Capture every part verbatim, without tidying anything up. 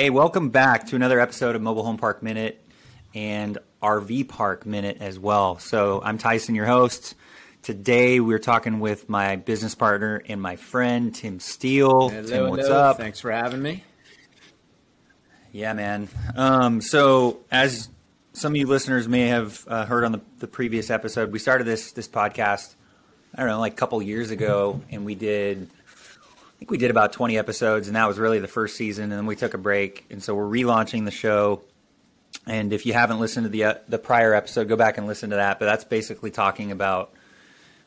Hey, welcome back to another episode of Mobile Home Park Minute and R V Park Minute as well. So I'm Tyson, your host. Today we're talking with my business partner and my friend, Tim Steele. Hello, Tim, what's hello. up? Thanks for having me. Yeah, man. Um, so as some of you listeners may have uh, heard on the, the previous episode, we started this this podcast, I don't know, like a couple years ago, and we did... I think we did about twenty episodes, and that was really the first season, and then we took a break, and so we're relaunching the show. And if you haven't listened to the uh, the prior episode, go back and listen to that, but that's basically talking about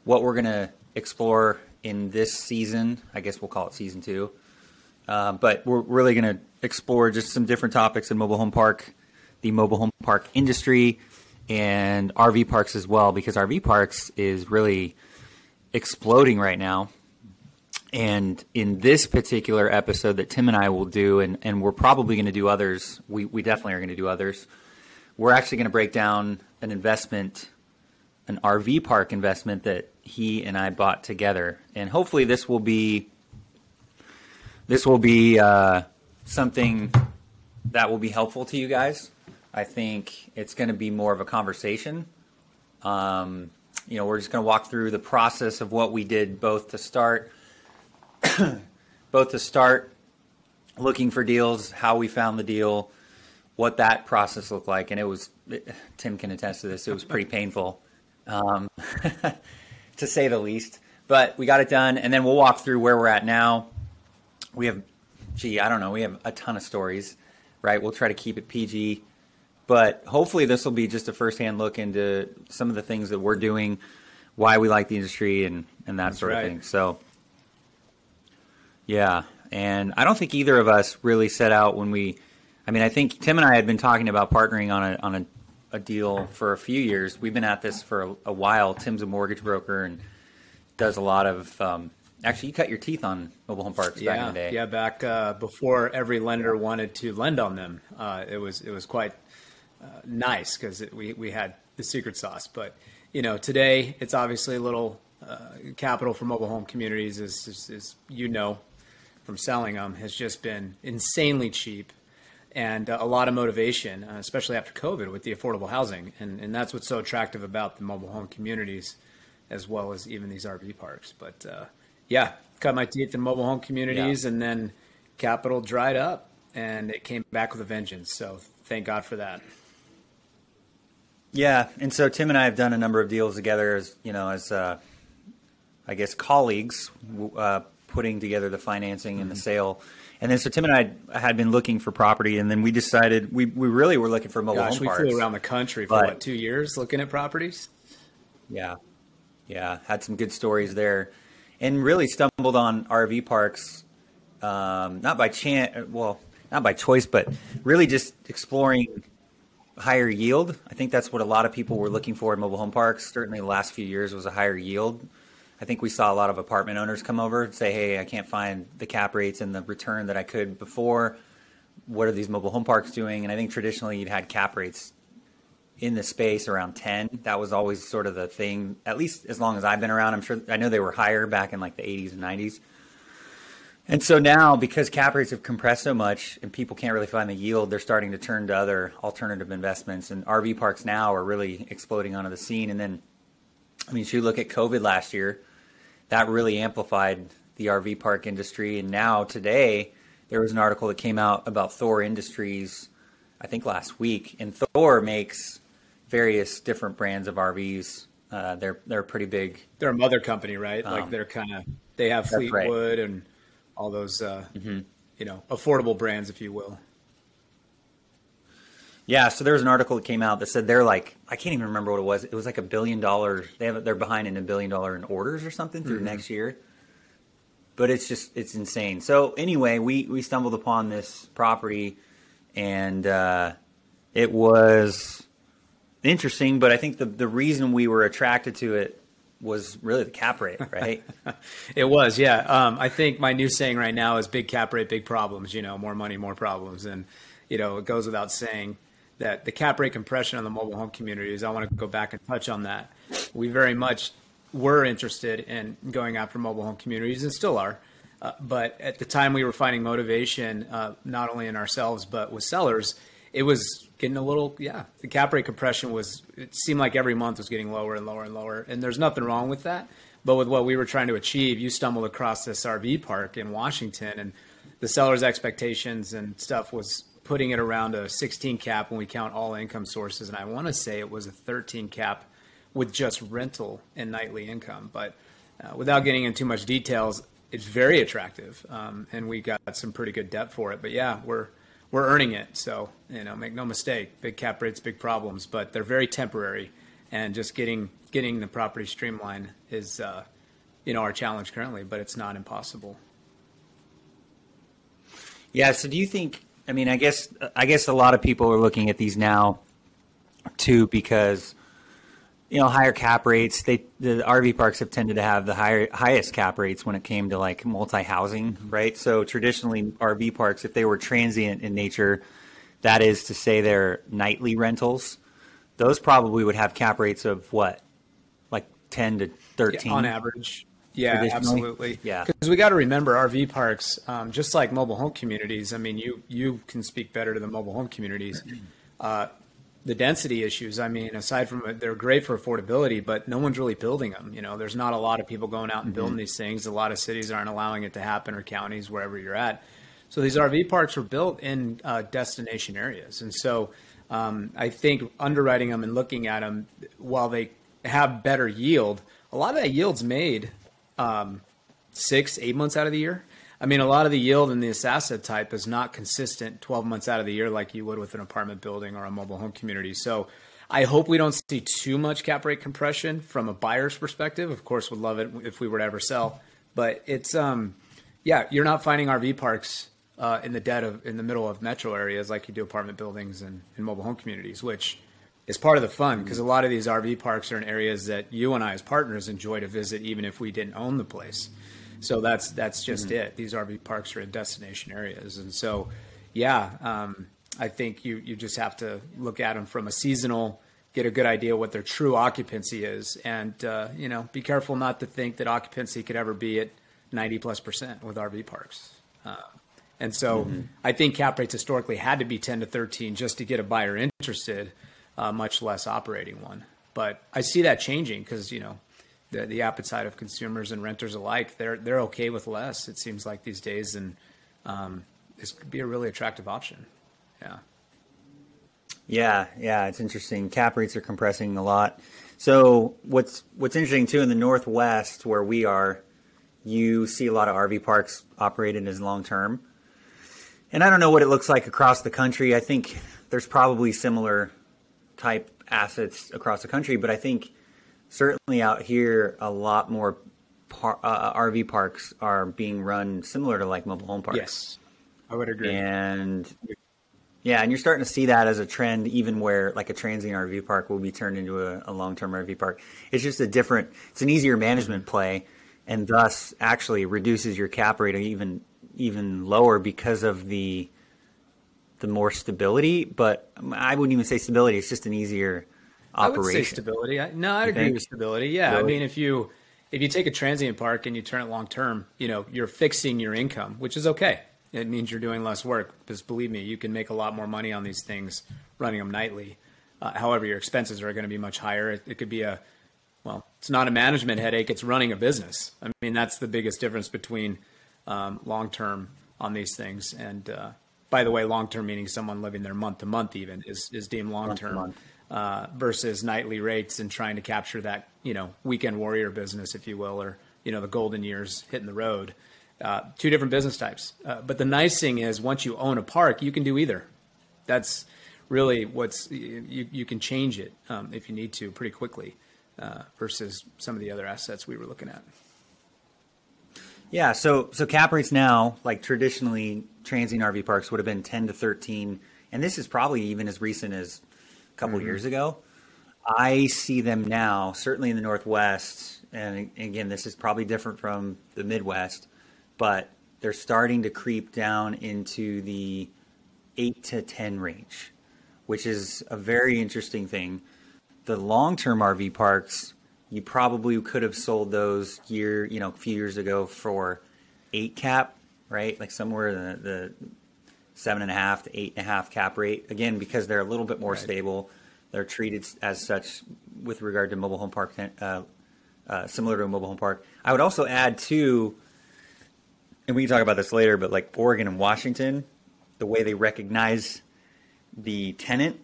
what we're going to explore in this season. I guess we'll call it season two, uh, but we're really going to explore just some different topics in mobile home park, the mobile home park industry, and R V parks as well, because R V parks is really exploding right now. And in this particular episode that Tim and I will do, and, and we're probably going to do others, we, we definitely are going to do others, we're actually going to break down an investment, an R V park investment that he and I bought together. And hopefully this will be this will be uh, something that will be helpful to you guys. I think it's going to be more of a conversation. Um, you know, we're just going to walk through the process of what we did both to start – both to start looking for deals, how we found the deal, what that process looked like. And it was, it, Tim can attest to this, it was pretty painful, um, to say the least. But we got it done, and then we'll walk through where we're at now. We have, gee, I don't know, we have a ton of stories, right? We'll try to keep it P G. But hopefully this will be just a firsthand look into some of the things that we're doing, why we like the industry, and, and that That's sort right. of thing. So... yeah. And I don't think either of us really set out when we, I mean, I think Tim and I had been talking about partnering on a, on a, a deal for a few years. We've been at this for a, a while. Tim's a mortgage broker and does a lot of, um, actually you cut your teeth on mobile home parks yeah, back in the day. Yeah. Back, uh, before every lender wanted to lend on them. Uh, it was, it was quite, uh, nice because we, we had the secret sauce, but you know, today it's obviously a little, uh, capital for mobile home communities is, is, is you know, from selling them has just been insanely cheap and uh, a lot of motivation, uh, especially after COVID with the affordable housing. And, and that's what's so attractive about the mobile home communities as well as even these R V parks. But uh, yeah, cut my teeth in mobile home communities yeah. and then capital dried up and it came back with a vengeance. So thank God for that. Yeah. And so Tim and I have done a number of deals together as, you know, as uh, I guess colleagues, uh, putting together the financing and the sale. And then so Tim and I had been looking for property, and then we decided we, we really were looking for mobile Gosh, home we parks. We flew around the country for but, what, two years looking at properties? Yeah. Yeah. Had some good stories there and really stumbled on R V parks, um, not by chance, well, not by choice, but really just exploring higher yield. I think that's what a lot of people were looking for in mobile home parks. Certainly the last few years was a higher yield. I think we saw a lot of apartment owners come over and say, hey, I can't find the cap rates and the return that I could before. What are these mobile home parks doing? And I think traditionally you'd had cap rates in the space around ten. That was always sort of the thing, at least as long as I've been around. I'm sure I know they were higher back in like the eighties and nineties. And so now because cap rates have compressed so much and people can't really find the yield, they're starting to turn to other alternative investments. And R V parks now are really exploding onto the scene. And then, I mean, if you look at COVID last year, that really amplified the R V park industry. And now today, there was an article that came out about Thor Industries, I think last week. And Thor makes various different brands of R Vs. Uh, they're they're pretty big. They're a mother company, right? Um, like they're kind of they have Fleetwood right. and all those uh, mm-hmm. you know affordable brands, if you will. Yeah, so there was an article that came out that said they're like, I can't even remember what it was. It was like a billion dollars. They have, they're behind in a billion dollars in orders or something through mm-hmm. next year. But it's just, it's insane. So anyway, we, we stumbled upon this property and uh, it was interesting. But I think the, the reason we were attracted to it was really the cap rate, right? It was, yeah. Um, I think my new saying right now is big cap rate, big problems. You know, more money, more problems. And, you know, it goes without saying that the cap rate compression on the mobile home communities, I want to go back and touch on that. We very much were interested in going after mobile home communities and still are, Uh, but at the time we were finding motivation, uh, not only in ourselves, but with sellers, it was getting a little, yeah, the cap rate compression was, it seemed like every month was getting lower and lower and lower. And there's nothing wrong with that. But with what we were trying to achieve, you stumbled across this R V park in Washington, and the seller's expectations and stuff was putting it around a sixteen cap when we count all income sources. And I want to say it was a thirteen cap with just rental and nightly income. But uh, without getting into too much details, it's very attractive. Um, and we got some pretty good depth for it, but yeah, we're, we're earning it. So, you know, make no mistake, big cap rates, big problems, but they're very temporary, and just getting, getting the property streamlined is, uh, you know, our challenge currently, but it's not impossible. Yeah. So do you think, I mean, I guess, I guess a lot of people are looking at these now too, because, you know, higher cap rates, they, the R V parks have tended to have the higher, highest cap rates when it came to like multi-housing, right? So traditionally R V parks, if they were transient in nature, that is to say they're nightly rentals, those probably would have cap rates of what? Like ten to thirteen? Yeah, on average. Yeah, absolutely. Yeah. Because we got to remember R V parks, um, just like mobile home communities, I mean, you, you can speak better to the mobile home communities. Uh, the density issues, I mean, aside from it, they're great for affordability, but no one's really building them. You know, there's not a lot of people going out and mm-hmm. building these things. A lot of cities aren't allowing it to happen, or counties, wherever you're at. So these R V parks were built in uh, destination areas. And so um, I think underwriting them and looking at them, while they have better yield, a lot of that yield's made um, six, eight months out of the year. I mean, a lot of the yield in this asset type is not consistent twelve months out of the year like you would with an apartment building or a mobile home community. So I hope we don't see too much cap rate compression from a buyer's perspective. Of course, we'd love it if we were to ever sell, but it's, um, yeah, you're not finding R V parks uh, in the dead of, in the middle of metro areas like you do apartment buildings and, and mobile home communities, which is part of the fun, because a lot of these R V parks are in areas that you and I as partners enjoy to visit, even if we didn't own the place. So that's that's just mm-hmm. it. These R V parks are in destination areas. And so, yeah, um, I think you you just have to look at them from a seasonal, get a good idea what their true occupancy is. And, uh, you know, be careful not to think that occupancy could ever be at ninety plus percent with R V parks. Uh, and so mm-hmm. I think cap rates historically had to be ten to thirteen just to get a buyer interested, uh, much less operating one. But I see that changing because, you know, The, the appetite of consumers and renters alike, they're they're okay with less, it seems like these days, and um, this could be a really attractive option. Yeah. Yeah, yeah, it's interesting. Cap rates are compressing a lot. So what's what's interesting too, in the Northwest where we are, you see a lot of R V parks operated as long term. And I don't know what it looks like across the country. I think there's probably similar type assets across the country, but I think certainly out here, a lot more par- uh, R V parks are being run similar to like mobile home parks. Yes, I would agree. And yeah, and you're starting to see that as a trend, even where like a transient R V park will be turned into a, a long-term R V park. It's just a different, it's an easier management play, and thus actually reduces your cap rate even even lower because of the the more stability. But I wouldn't even say stability, it's just an easier operation. I would say stability. I, no, I'd agree with stability. Yeah. Stability. I mean, if you, if you take a transient park and you turn it long-term, you know, you're fixing your income, which is okay. It means you're doing less work, because believe me, you can make a lot more money on these things running them nightly. Uh, however, your expenses are going to be much higher. It, it could be a, well, it's not a management headache. It's running a business. I mean, that's the biggest difference between um, long-term on these things. And uh, by the way, long-term meaning someone living there month to month even is, is deemed long-term. Month to month. Uh, versus nightly rates and trying to capture that, you know, weekend warrior business, if you will, or, you know, the golden years hitting the road, uh, two different business types. Uh, but the nice thing is once you own a park, you can do either. That's really what's, you, you can change it um, if you need to pretty quickly uh, versus some of the other assets we were looking at. Yeah. So, so cap rates now, like traditionally transient R V parks would have been ten to thirteen. And this is probably even as recent as couple mm-hmm. years ago. I see them now, certainly in the Northwest. And again, this is probably different from the Midwest, but they're starting to creep down into the eight to ten range, which is a very interesting thing. The long-term R V parks, you probably could have sold those year, you know, a few years ago for eight cap, right? Like somewhere in the, the seven and a half to eight and a half cap rate. Again, because they're a little bit more right. stable. They're treated as such with regard to mobile home park, uh, uh, similar to a mobile home park. I would also add too, and we can talk about this later, but like Oregon and Washington, the way they recognize the tenant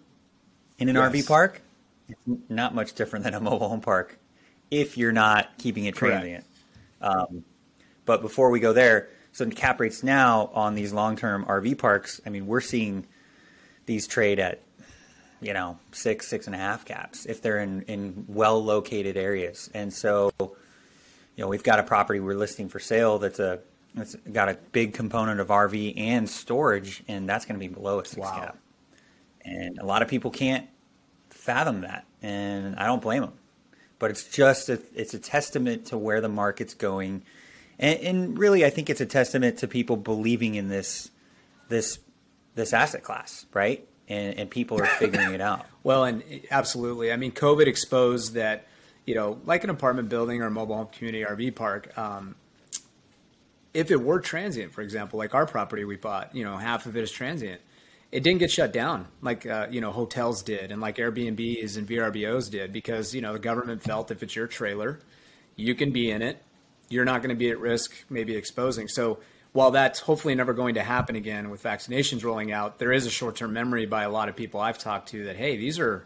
in an yes. R V park, it's not much different than a mobile home park if you're not keeping it transient. Um, but before we go there, so in cap rates now on these long-term R V parks, I mean, we're seeing these trade at, you know, six, six and a half caps if they're in, in well-located areas. And so, you know, we've got a property we're listing for sale that's a that's got a big component of R V and storage, and that's going to be below a six wow. cap. And a lot of people can't fathom that, and I don't blame them. But it's just a, it's a testament to where the market's going, and, and really, I think it's a testament to people believing in this this this asset class, right? And, and people are figuring it out. Well, and absolutely. I mean, COVID exposed that, you know, like an apartment building or a mobile home community R V park. Um, if it were transient, for example, like our property we bought, you know, half of it is transient. It didn't get shut down like, uh, you know, hotels did and like Airbnbs and V R B Os did, because, you know, the government felt if it's your trailer, you can be in it. You're not going to be at risk, maybe exposing. So while that's hopefully never going to happen again with vaccinations rolling out, there is a short-term memory by a lot of people I've talked to that, hey, these are,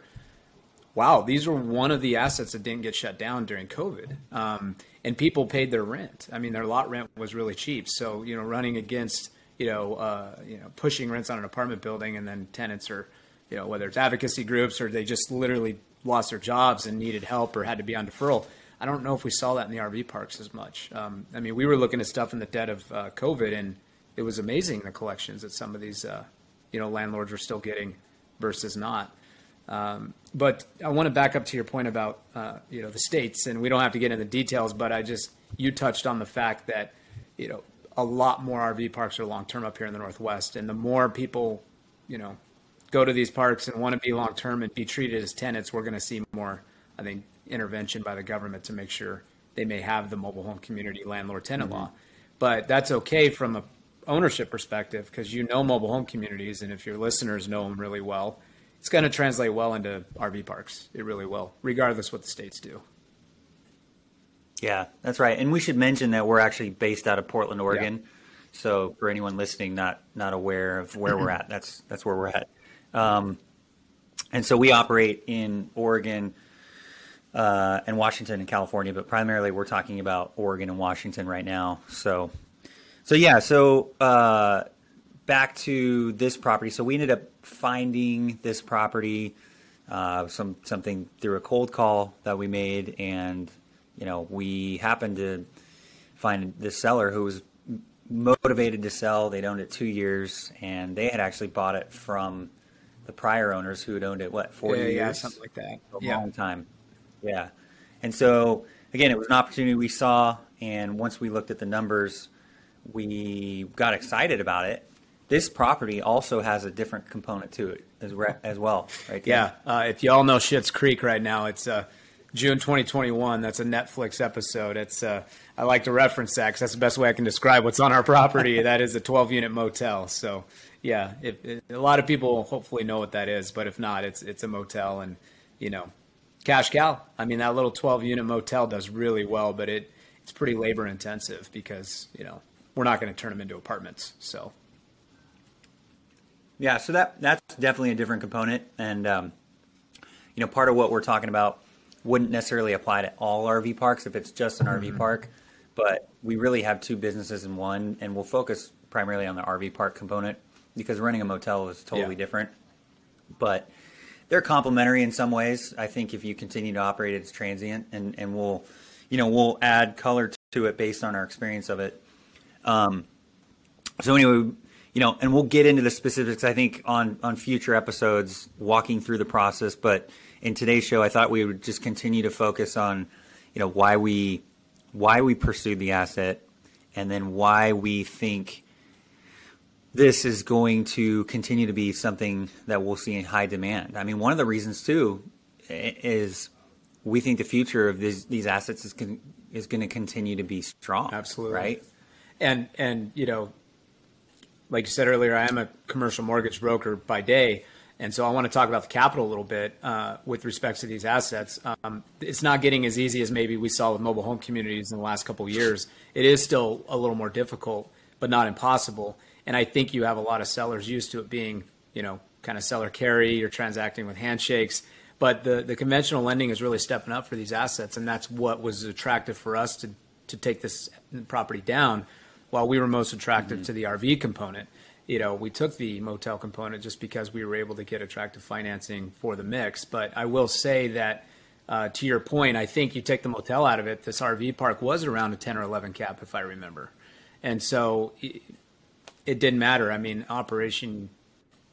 wow, these were one of the assets that didn't get shut down during COVID. Um, and people paid their rent. I mean, their lot rent was really cheap. So, you know, running against you know, uh, you know, pushing rents on an apartment building, and then tenants are, you know, whether it's advocacy groups or they just literally lost their jobs and needed help or had to be on deferral. I don't know if we saw that in the R V parks as much. Um, I mean, we were looking at stuff in the dead of uh, COVID, and it was amazing the collections that some of these, uh, you know, landlords were still getting versus not. Um, but I want to back up to your point about, uh, you know, the states, and we don't have to get into the details, but I just, you touched on the fact that, you know, a lot more R V parks are long-term up here in the Northwest. And the more people, you know, go to these parks and want to be long-term and be treated as tenants, we're going to see more, I think, intervention by the government to make sure they may have the mobile home community landlord-tenant mm-hmm. law. But that's okay from a ownership perspective, because you know mobile home communities, and if your listeners know them really well, it's going to translate well into R V parks. It really will, regardless what the states do. Yeah, that's right. And we should mention that we're actually based out of Portland, Oregon. Yeah. So for anyone listening, not not aware of where we're at, that's that's where we're at. Um, and so we operate in Oregon uh, and Washington and California, but primarily we're talking about Oregon and Washington right now. So, so yeah, so uh, back to this property. So we ended up finding this property, uh, some something through a cold call that we made, and you know, we happened to find this seller who was motivated to sell. They'd owned it two years, and they had actually bought it from the prior owners who had owned it, what, four yeah, years? Yeah, something like that. A yeah. long time. Yeah. And so, again, it was an opportunity we saw, and once we looked at the numbers, we got excited about it. This property also has a different component to it as, re- as well. Right there. Yeah. Uh, if you all know Schitt's Creek right now, it's uh, – June twenty twenty-one, that's a Netflix episode. It's uh, I like to reference that because that's the best way I can describe what's on our property. That is a twelve-unit motel. So, yeah, it, it, a lot of people hopefully know what that is. But if not, it's it's a motel. And, you know, cash cow. I mean, that little twelve-unit motel does really well, but it it's pretty labor-intensive because, you know, we're not going to turn them into apartments. So, yeah, so that that's definitely a different component. And, um, you know, part of what we're talking about wouldn't necessarily apply to all R V parks if it's just an mm-hmm. R V park, but we really have two businesses in one, and we'll focus primarily on the R V park component because running a motel is totally yeah. different, but they're complementary in some ways. I think if you continue to operate it as transient, and, and we'll, you know, we'll add color to it based on our experience of it. Um, so anyway, you know, and we'll get into the specifics, I think, on, on future episodes, walking through the process, but in today's show, I thought we would just continue to focus on, you know, why we why we pursued the asset, and then why we think this is going to continue to be something that we'll see in high demand. I mean, one of the reasons too is we think the future of these, these assets is con- is going to continue to be strong. Absolutely, right? And, and, you know, like you said earlier, I am a commercial mortgage broker by day. And so I want to talk about the capital a little bit uh, with respect to these assets. Um, it's not getting as easy as maybe we saw with mobile home communities in the last couple of years. It is still a little more difficult, but not impossible. And I think you have a lot of sellers used to it being, you know, kind of seller carry, you're transacting with handshakes. But the, the conventional lending is really stepping up for these assets. And that's what was attractive for us to, to take this property down, while we were most attractive mm-hmm. to the R V component. You know, we took the motel component just because we were able to get attractive financing for the mix. But I will say that uh, to your point, I think you take the motel out of it, this R V park was around a ten or eleven cap, if I remember. And so it, it didn't matter. I mean, operation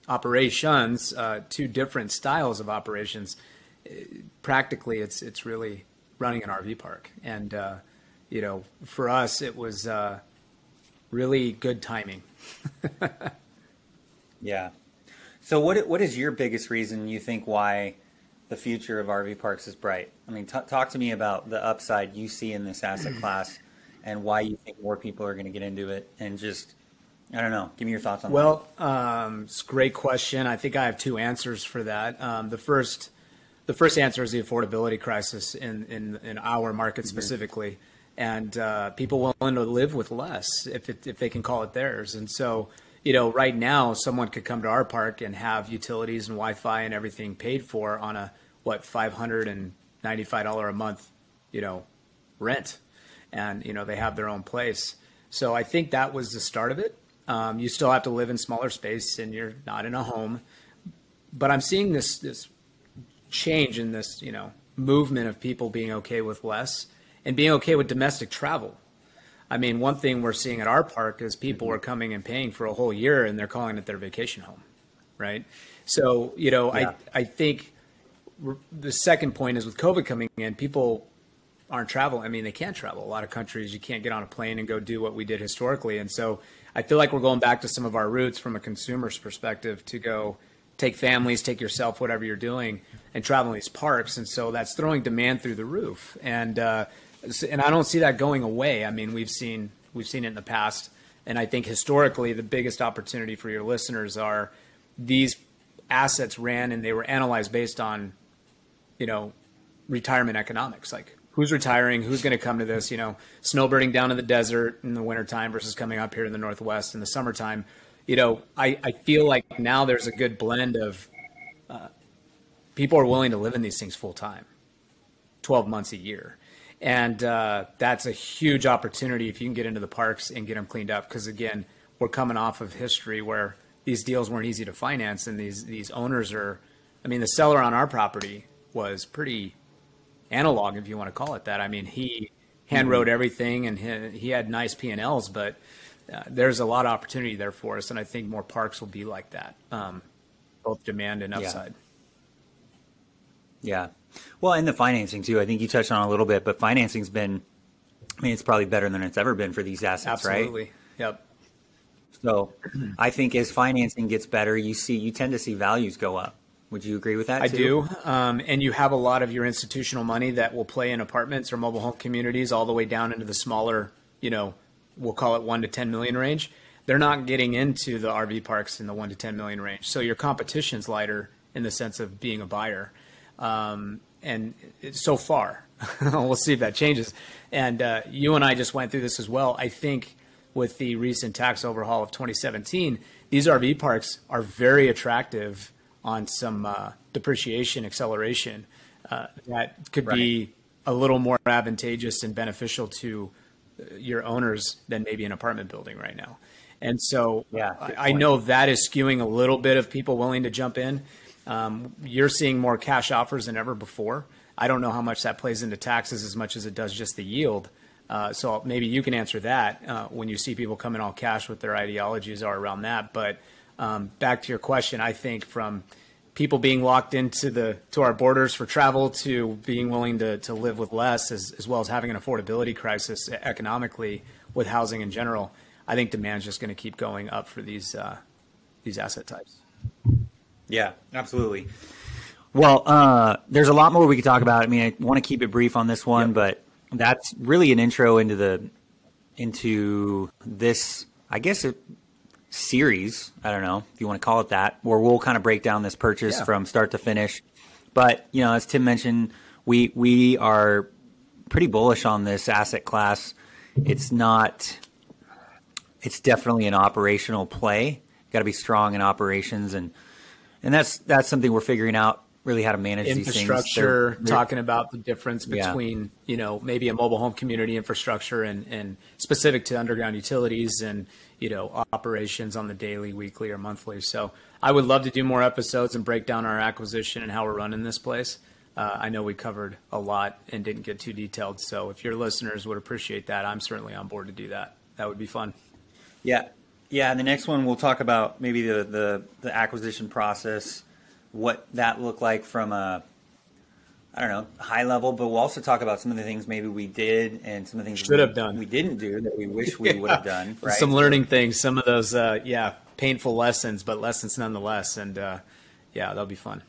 operations, uh, two different styles of operations. Practically, it's it's really running an R V park. And, uh, you know, for us, it was uh, really good timing. Yeah. So what what is your biggest reason you think why the future of R V parks is bright? I mean, t- talk to me about the upside you see in this asset class and why you think more people are going to get into it. And just, I don't know, give me your thoughts on well, that. Well, um, it's a great question. I think I have two answers for that. Um, the first the first answer is the affordability crisis in, in, in our market mm-hmm. specifically. And uh, people willing to live with less if it, if they can call it theirs. And so, you know, right now someone could come to our park and have utilities and Wi-Fi and everything paid for on a what five hundred ninety-five dollars a month, you know, rent, and you know they have their own place. So I think that was the start of it. Um, you still have to live in smaller space, and you're not in a home. But I'm seeing this this change in this you know movement of people being okay with less. And being okay with domestic travel. I mean, one thing we're seeing at our park is people mm-hmm. are coming and paying for a whole year and they're calling it their vacation home, right? So, you know, yeah. I, I think the second point is with COVID coming in, people aren't traveling. I mean, they can't travel. A lot of countries, you can't get on a plane and go do what we did historically. And so I feel like we're going back to some of our roots from a consumer's perspective to go take families, take yourself, whatever you're doing, and travel in these parks. And so that's throwing demand through the roof. And, uh, And I don't see that going away. I mean, we've seen we've seen it in the past, and I think historically the biggest opportunity for your listeners are these assets ran and they were analyzed based on, you know, retirement economics, like who's retiring, who's going to come to this, you know, snowbirding down in the desert in the wintertime versus coming up here in the Northwest in the summertime. You know, I, I feel like now there's a good blend of uh, people are willing to live in these things full time, twelve months a year. And uh, that's a huge opportunity if you can get into the parks and get them cleaned up. Because, again, we're coming off of history where these deals weren't easy to finance. And these, these owners are – I mean, the seller on our property was pretty analog, if you want to call it that. I mean, he hand-wrote everything and he, he had nice P and L's. But uh, there's a lot of opportunity there for us. And I think more parks will be like that, um, both demand and upside. Yeah. yeah. Well, and the financing too. I think you touched on it a little bit, but financing's been, I mean, it's probably better than it's ever been for these assets, Absolutely. Right? Absolutely. Yep. So I think as financing gets better, you see, you tend to see values go up. Would you agree with that? I too? do. Um, and you have a lot of your institutional money that will play in apartments or mobile home communities all the way down into the smaller, you know, we'll call it one to ten million range. They're not getting into the R V parks in the one to ten million range. So your competition's lighter in the sense of being a buyer. Um, and so far, we'll see if that changes. And uh, you and I just went through this as well. I think with the recent tax overhaul of twenty seventeen, these R V parks are very attractive on some uh, depreciation acceleration uh, that could right. be a little more advantageous and beneficial to your owners than maybe an apartment building right now. And so yeah, I, I know that is skewing a little bit of people willing to jump in. Um, you're seeing more cash offers than ever before. I don't know how much that plays into taxes as much as it does just the yield. Uh, so maybe you can answer that uh, when you see people coming all cash, what their ideologies are around that. But um, back to your question, I think from people being locked into the to our borders for travel to being willing to, to live with less, as, as well as having an affordability crisis economically with housing in general, I think demand is just going to keep going up for these uh, these asset types. Yeah, absolutely. Well, uh, there's a lot more we could talk about. I mean, I want to keep it brief on this one, yep. but that's really an intro into the into this, I guess, it, series. I don't know if you want to call it that, where we'll kind of break down this purchase yeah. from start to finish. But, you know, as Tim mentioned, we we are pretty bullish on this asset class. It's not, it's definitely an operational play. Got to be strong in operations, and and that's that's something we're figuring out, really how to manage infrastructure, these things. Talking about the difference between, yeah. you know, maybe a mobile home community infrastructure and, and specific to underground utilities and, you know, operations on the daily, weekly, or monthly. So I would love to do more episodes and break down our acquisition and how we're running this place. Uh, I know we covered a lot and didn't get too detailed. So if your listeners would appreciate that, I'm certainly on board to do that. That would be fun. Yeah. Yeah. And the next one, we'll talk about maybe the, the, the acquisition process, what that looked like from a, I don't know, high level, but we'll also talk about some of the things maybe we did and some of the things should we, have done. we didn't do that we wish we yeah. would have done. Right? Some learning things, some of those, uh, yeah, painful lessons, but lessons nonetheless. And uh, yeah, that'll be fun.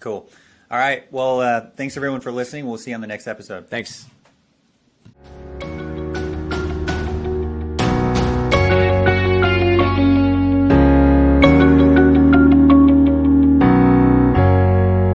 Cool. All right. Well, uh, thanks everyone for listening. We'll see you on the next episode. Thanks.